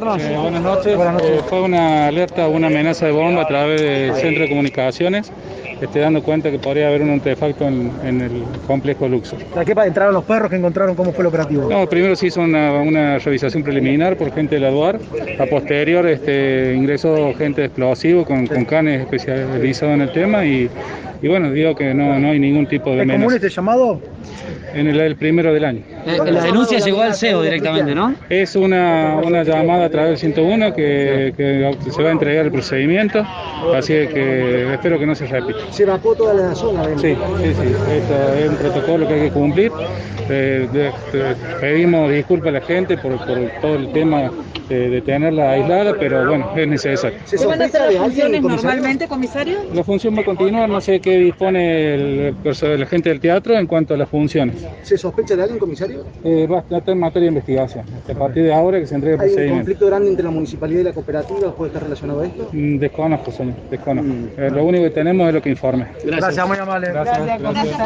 Buenas noches. Buenas noches. Fue una alerta, una amenaza de bomba a través del centro de comunicaciones. Estoy dando cuenta que podría haber un artefacto en el complejo Luxor. ¿A qué entraron los perros que encontraron? ¿Cómo fue el operativo? No, primero se hizo una revisación preliminar por gente de la DUAR. A posterior ingresó gente de explosivo con canes especializados en el tema y bueno, digo que no hay ningún tipo de amenaza. ¿Es común este llamado? En el primero del año. La denuncia llegó al CEO directamente, ¿no? Es una llamada a través del 101 que se va a entregar el procedimiento, así que espero que no se repita. ¿Se evacuó toda la zona? Sí. Este es un protocolo que hay que cumplir. Pedimos disculpas a la gente por todo el tema de tenerla aislada, pero bueno, es necesario. ¿Se van a hacer las funciones normalmente, comisario? La función va a continuar, no sé qué dispone la gente del teatro en cuanto a las funciones. ¿Se sospecha de alguien, comisario? Va a estar en materia de investigación. A partir de ahora que se entregue el procedimiento. ¿Hay un conflicto grande entre la municipalidad y la cooperativa? ¿Puede estar relacionado a esto? Desconozco, señor. Lo único que tenemos es lo que informe. Gracias, muy amable. Gracias.